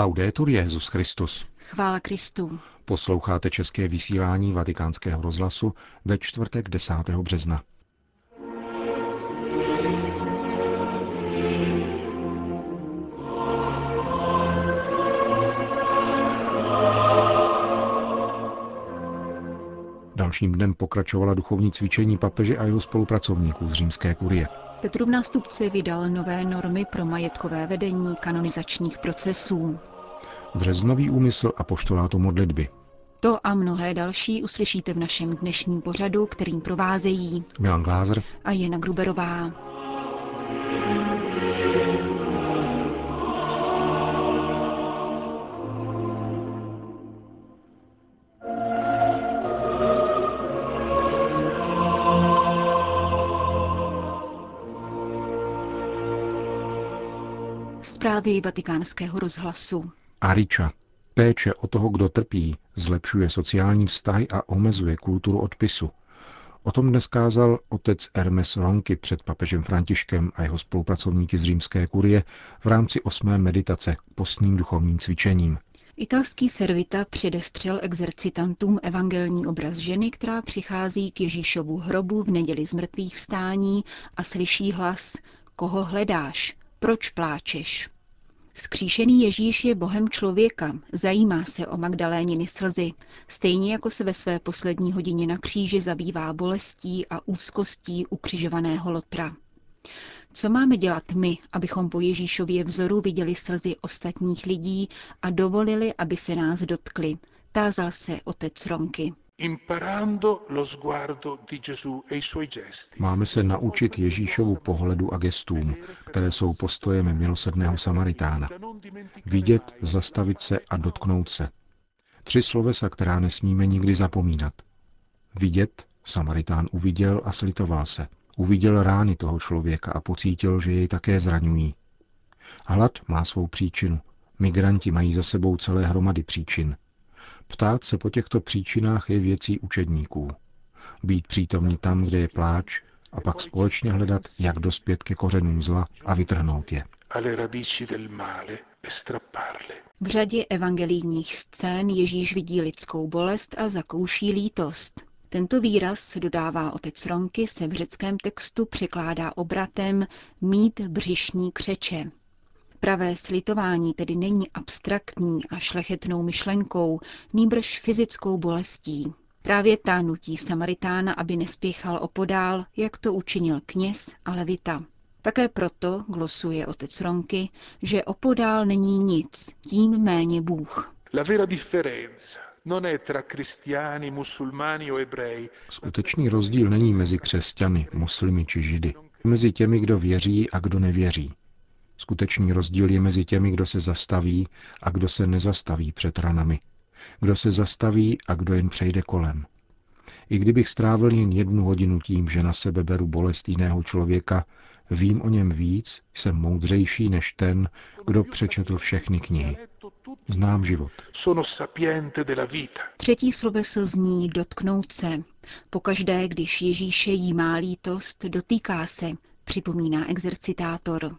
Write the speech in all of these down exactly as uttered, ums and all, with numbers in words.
Laudetur Jesus Christus. Chvála Kristu. Posloucháte české vysílání Vatikánského rozhlasu ve čtvrtek desátého března. Dalším dnem pokračovala duchovní cvičení papeže a jeho spolupracovníků z římské kurie. Petrův nástupce vydal nové normy pro majetkové vedení kanonizačních procesů. Březnový úmysl apoštolátu modlitby. To a mnohé další uslyšíte v našem dnešním pořadu, kterým provázejí Milan Glázer a Jana Gruberová. Zprávy Vatikánského rozhlasu. Ariča. Péče o toho, kdo trpí, zlepšuje sociální vztahy a omezuje kulturu odpisu. O tom dnes kázal otec Hermes Ronky před papežem Františkem a jeho spolupracovníky z římské kurie v rámci osmé meditace k postním duchovním cvičením. Italský servita předestřel exercitantům evangelní obraz ženy, která přichází k Ježíšovu hrobu v neděli zmrtvých vstání a slyší hlas: "Koho hledáš? Proč pláčeš?" Vzkříšený Ježíš je Bohem člověka, zajímá se o Magdaléniny slzy, stejně jako se ve své poslední hodině na kříži zabývá bolestí a úzkostí ukřižovaného Lotra. Co máme dělat my, abychom po Ježíšově vzoru viděli slzy ostatních lidí a dovolili, aby se nás dotkli, tázal se otec Ronky. Máme se naučit Ježíšovu pohledu a gestům, které jsou postojem milosrdného Samaritána. Vidět, zastavit se a dotknout se. Tři slovesa, která nesmíme nikdy zapomínat. Vidět, Samaritán uviděl a slitoval se. Uviděl rány toho člověka a pocítil, že jej také zraňují. Hlad má svou příčinu. Migranti mají za sebou celé hromady příčin. Ptát se po těchto příčinách je věcí učedníků. Být přítomní tam, kde je pláč, a pak společně hledat, jak dospět ke kořenům zla a vytrhnout je. V řadě evangelijních scén Ježíš vidí lidskou bolest a zakouší lítost. Tento výraz, dodává otec Ronky, se v řeckém textu překládá obratem mít břišní křeče. Pravé slitování tedy není abstraktní a šlechetnou myšlenkou, nýbrž fyzickou bolestí. Právě ta nutí Samaritána, aby nespěchal opodál, jak to učinil kněz a levita. Také proto, glosuje otec Ronky, že opodál není nic, tím méně Bůh. Skutečný rozdíl není mezi křesťany, muslimy či židy, mezi těmi, kdo věří a kdo nevěří. Skutečný rozdíl je mezi těmi, kdo se zastaví a kdo se nezastaví před ranami. Kdo se zastaví a kdo jen přejde kolem. I kdybych strávil jen jednu hodinu tím, že na sebe beru bolest jiného člověka, vím o něm víc, jsem moudřejší než ten, kdo přečetl všechny knihy. Znám život. Třetí sloveso zní dotknout se. Pokaždé, když Ježíše jímá lítost, dotýká se, připomíná exercitátor.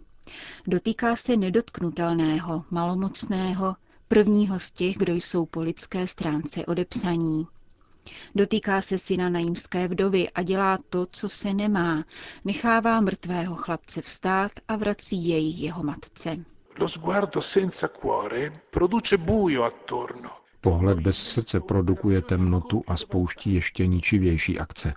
Dotýká se nedotknutelného, malomocného, prvního z těch, kdo jsou po lidské stránce odepsaní. Dotýká se syna naimské vdovy a dělá to, co se nemá. Nechává mrtvého chlapce vstát a vrací jej jeho matce. Pohled bez srdce produkuje temnotu a spouští ještě ničivější akce.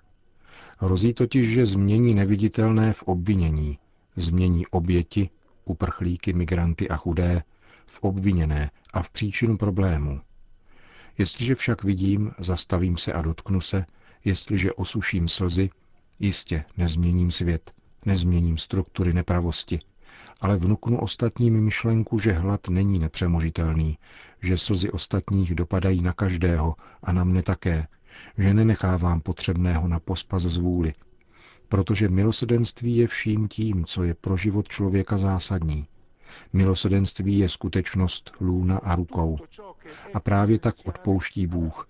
Hrozí totiž, že změní neviditelné v obvinění. Změní oběti, uprchlíky, migranty a chudé, v obviněné a v příčinu problému. Jestliže však vidím, zastavím se a dotknu se, jestliže osuším slzy, jistě nezměním svět, nezměním struktury nepravosti, ale vnuknu ostatním myšlenku, že hlad není nepřemožitelný, že slzy ostatních dopadají na každého a na mne také, že nenechávám potřebného na pospas z vůli, protože milosrdenství je vším tím, co je pro život člověka zásadní. Milosrdenství je skutečnost lůna a rukou. A právě tak odpouští Bůh,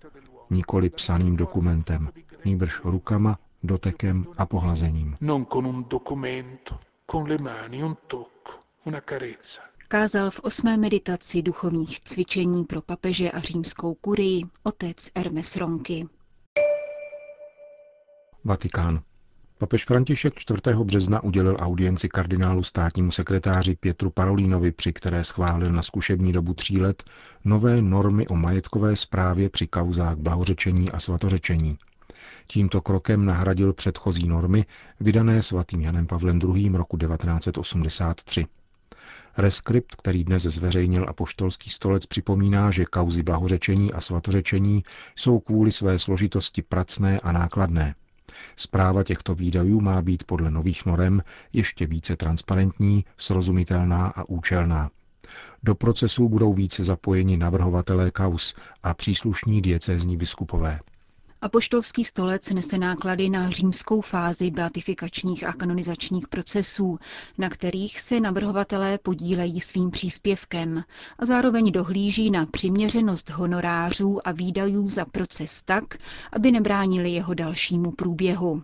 nikoli psaným dokumentem, nýbrž rukama, dotekem a pohlazením. kázal v osmé meditaci duchovních cvičení pro papeže a římskou kurii otec Hermes Ronky. Vatikán. Papež František čtvrtého března udělil audienci kardinálu státnímu sekretáři Pietru Parolinovi, při které schválil na zkušební dobu tří let nové normy o majetkové správě při kauzách blahořečení a svatořečení. Tímto krokem nahradil předchozí normy, vydané svatým Janem Pavlem druhým. roku devatenáct set osmdesát tři. Reskript, který dnes zveřejnil apoštolský stolec, připomíná, že kauzy blahořečení a svatořečení jsou kvůli své složitosti pracné a nákladné. Správa těchto výdajů má být podle nových norem ještě více transparentní, srozumitelná a účelná. Do procesu budou více zapojeni navrhovatelé kauz a příslušní diecézní biskupové. Apoštolský stolec nese náklady na římskou fázi beatifikačních a kanonizačních procesů, na kterých se navrhovatelé podílejí svým příspěvkem a zároveň dohlíží na přiměřenost honorářů a výdajů za proces tak, aby nebránili jeho dalšímu průběhu.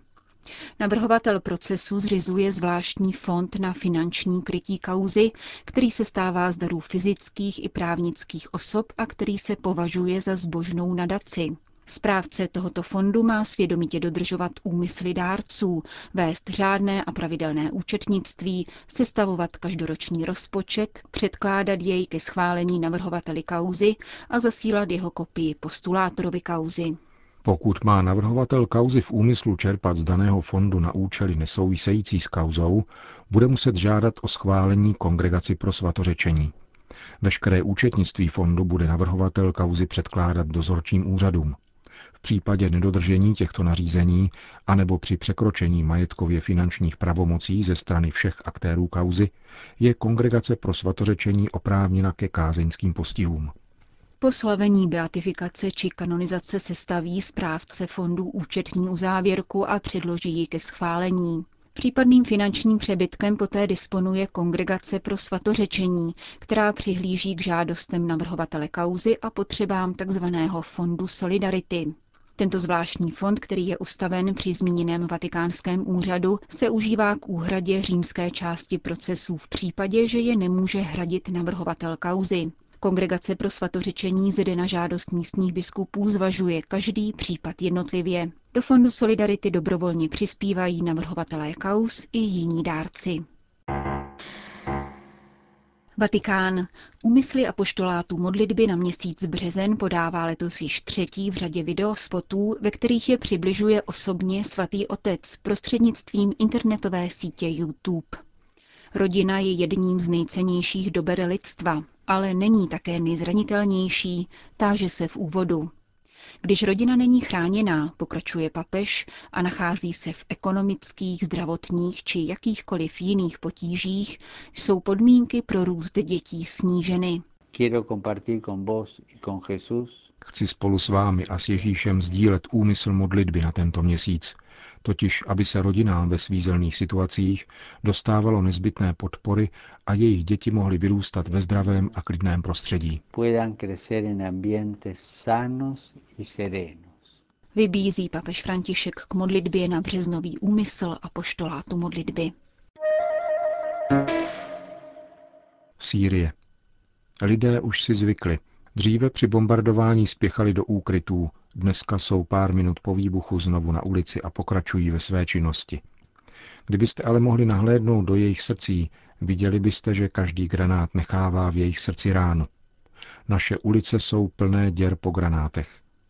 Navrhovatel procesu zřizuje zvláštní fond na finanční krytí kauzy, který se stává z darů fyzických i právnických osob a který se považuje za zbožnou nadaci. Správce tohoto fondu má svědomitě dodržovat úmysly dárců, vést řádné a pravidelné účetnictví, sestavovat každoroční rozpočet, předkládat jej ke schválení navrhovateli kauzy a zasílat jeho kopii postulátorovi kauzy. Pokud má navrhovatel kauzy v úmyslu čerpat z daného fondu na účely nesouvisející s kauzou, bude muset žádat o schválení Kongregaci pro svatořečení. Veškeré účetnictví fondu bude navrhovatel kauzy předkládat dozorčím úřadům. V případě nedodržení těchto nařízení anebo při překročení majetkově finančních pravomocí ze strany všech aktérů kauzy je Kongregace pro svatořečení oprávněna ke kázeňským postihům. Po slavení beatifikace či kanonizace sestaví správce fondu účetní uzávěrku a předloží ji ke schválení. Případným finančním přebytkem poté disponuje Kongregace pro svatořečení, která přihlíží k žádostem navrhovatele kauzy a potřebám tzv. Fondu solidarity. Tento zvláštní fond, který je ustaven při zmíněném vatikánském úřadu, se užívá k úhradě římské části procesů v případě, že je nemůže hradit navrhovatel kauzy. Kongregace pro svatořečení zde na žádost místních biskupů zvažuje každý případ jednotlivě. Do fondu Solidarity dobrovolně přispívají navrhovatelé kauz i jiní dárci. Vatikán. Úmysly apoštolátů modlitby na měsíc březen podává letos již třetí v řadě videospotů, ve kterých je přibližuje osobně svatý otec prostřednictvím internetové sítě YouTube. Rodina je jedním z nejcennějších dober lidstva, ale není také nejzranitelnější, táže se v úvodu. Když rodina není chráněná, pokračuje papež, a nachází se v ekonomických, zdravotních či jakýchkoliv jiných potížích, jsou podmínky pro růst dětí sníženy. Chci spolu s vámi a s Ježíšem sdílet úmysl modlitby na tento měsíc, totiž aby se rodinám ve svízelných situacích dostávalo nezbytné podpory a jejich děti mohly vyrůstat ve zdravém a klidném prostředí. Vybízí papež František k modlitbě na březnový úmysl a apoštolátu modlitby. Sýrie. Lidé už si zvykli. Dříve při bombardování spěchali do úkrytů, dneska jsou pár minut po výbuchu znovu na ulici a pokračují ve své činnosti. Kdybyste ale mohli nahlédnout do jejich srdcí, viděli byste, že každý granát nechává v jejich srdci ránu. Naše ulice jsou plné děr po granátech.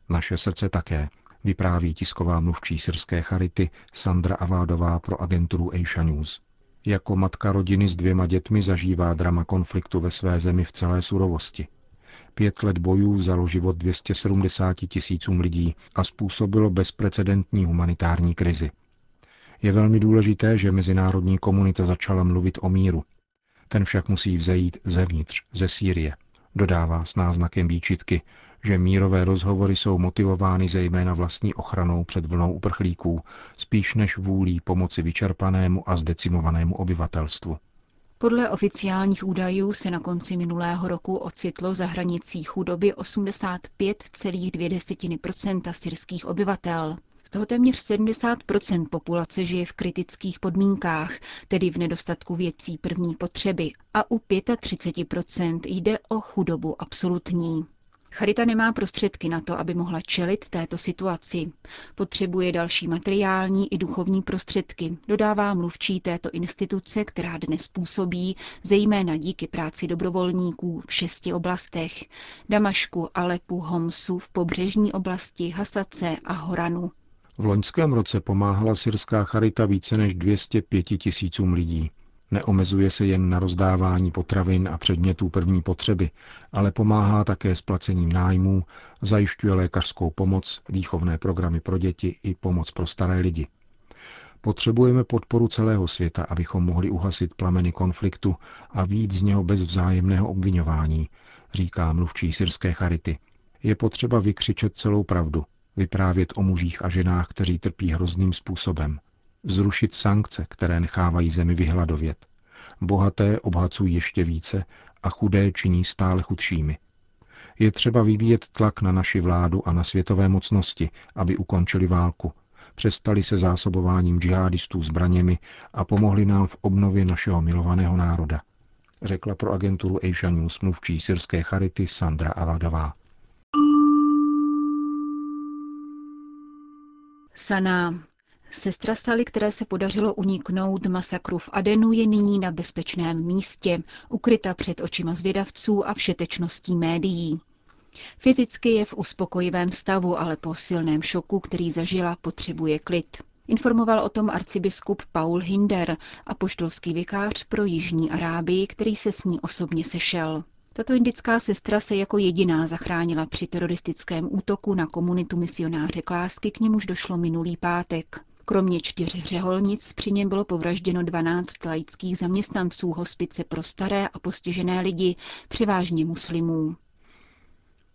Naše srdce také, vypráví tisková mluvčí Syrské Charity Sandra Avádová pro agenturu Asia News. Jako matka rodiny s dvěma dětmi zažívá drama konfliktu ve své zemi v celé surovosti. Pět let bojů vzalo život dvěma stům sedmdesáti tisícům lidí a způsobilo bezprecedentní humanitární krizi. Je velmi důležité, že mezinárodní komunita začala mluvit o míru. Ten však musí vzejít zevnitř, ze Sýrie, dodává s náznakem výčitky, že mírové rozhovory jsou motivovány zejména vlastní ochranou před vlnou uprchlíků, spíš než vůlí pomoci vyčerpanému a zdecimovanému obyvatelstvu. Podle oficiálních údajů se na konci minulého roku ocitlo za hranicí chudoby osmdesát pět celá dvě procenta syrských obyvatel. Z toho téměř sedmdesát procent populace žije v kritických podmínkách, tedy v nedostatku věcí první potřeby, a u třicet pět procent jde o chudobu absolutní. Charita nemá prostředky na to, aby mohla čelit této situaci. Potřebuje další materiální i duchovní prostředky, dodává mluvčí této instituce, která dnes působí, zejména díky práci dobrovolníků v šesti oblastech. Damašku, Alepu, Homsu, v pobřežní oblasti, Hasace a Horanu. V loňském roce pomáhala Syrská Charita více než dvě stě pět tisícům lidí. Neomezuje se jen na rozdávání potravin a předmětů první potřeby, ale pomáhá také s placením nájmů, zajišťuje lékařskou pomoc, výchovné programy pro děti i pomoc pro staré lidi. Potřebujeme podporu celého světa, abychom mohli uhasit plameny konfliktu a vyjít z něho bez vzájemného obviňování, říká mluvčí Syrské Charity. Je potřeba vykřičet celou pravdu, vyprávět o mužích a ženách, kteří trpí hrozným způsobem. Zrušit sankce, které nechávají zemi vyhladovět. Bohaté obhacují ještě více a chudé činí stále chudšími. Je třeba vyvíjet tlak na naši vládu a na světové mocnosti, aby ukončili válku, přestali se zásobováním džihadistů zbraněmi a pomohli nám v obnově našeho milovaného národa, řekla pro agenturu Asia News mluvčí Syrské Charity Sandra Avádová. Saná. Sestra Sally, které se podařilo uniknout masakru v Adenu, je nyní na bezpečném místě, ukryta před očima zvědavců a všetečností médií. Fyzicky je v uspokojivém stavu, ale po silném šoku, který zažila, potřebuje klid. Informoval o tom arcibiskup Paul Hinder, apoštolský vikář pro Jižní Arábii, který se s ní osobně sešel. Tato indická sestra se jako jediná zachránila při teroristickém útoku na komunitu misionáře Klásky, k němuž došlo minulý pátek. Kromě čtyř řeholnic při něm bylo povražděno dvanáct laických zaměstnanců hospice pro staré a postižené lidi, převážně muslimů.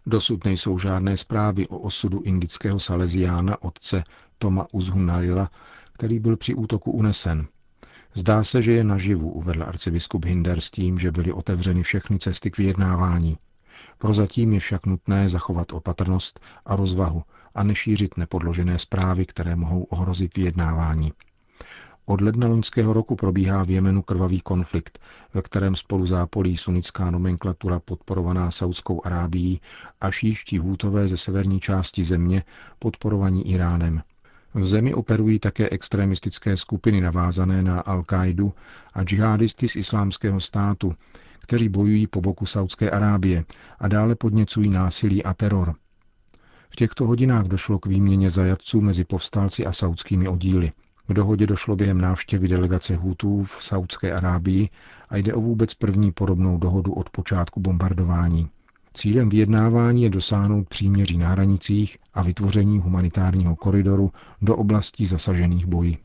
Dosud nejsou žádné zprávy o osudu indického saleziána otce Toma Uzhunalila, který byl při útoku unesen. Zdá se, že je naživu, uvedl arcibiskup Hinder s tím, že byly otevřeny všechny cesty k vyjednávání. Prozatím je však nutné zachovat opatrnost a rozvahu a nešířit nepodložené zprávy, které mohou ohrozit vyjednávání. Od ledna loňského roku probíhá v Jemenu krvavý konflikt, ve kterém spolu zápolí sunnická nomenklatura podporovaná Saudskou Arábií a šíští hůtové ze severní části země podporovaní Iránem. V zemi operují také extremistické skupiny navázané na Al-Qaidu a džihadisty z Islámského státu, kteří bojují po boku Saudské Arábie a dále podněcují násilí a teror. V těchto hodinách došlo k výměně zajatců mezi povstalci a saudskými oddíly. K dohodě došlo během návštěvy delegace Hutů v Saudské Arábii a jde o vůbec první podobnou dohodu od počátku bombardování. Cílem vyjednávání je dosáhnout příměří na hranicích a vytvoření humanitárního koridoru do oblastí zasažených boji.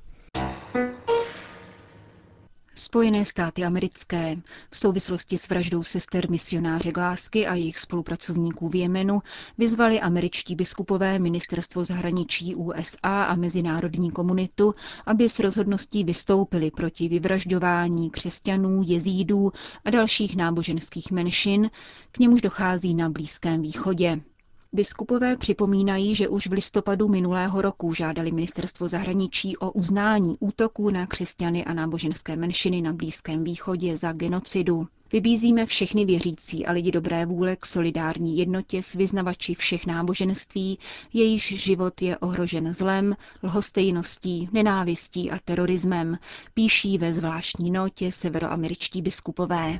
Spojené státy americké. V souvislosti s vraždou sester misionáře Glásky a jejich spolupracovníků v Jemenu vyzvali američtí biskupové ministerstvo zahraničí U S A a mezinárodní komunitu, aby s rozhodností vystoupili proti vyvražďování křesťanů, jezídů a dalších náboženských menšin, k němuž dochází na Blízkém východě. Biskupové připomínají, že už v listopadu minulého roku žádali ministerstvo zahraničí o uznání útoků na křesťany a náboženské menšiny na Blízkém východě za genocidu. Vybízíme všechny věřící a lidi dobré vůle k solidární jednotě s vyznavači všech náboženství, jejíž život je ohrožen zlem, lhostejností, nenávistí a terorismem, píší ve zvláštní notě severoameričtí biskupové.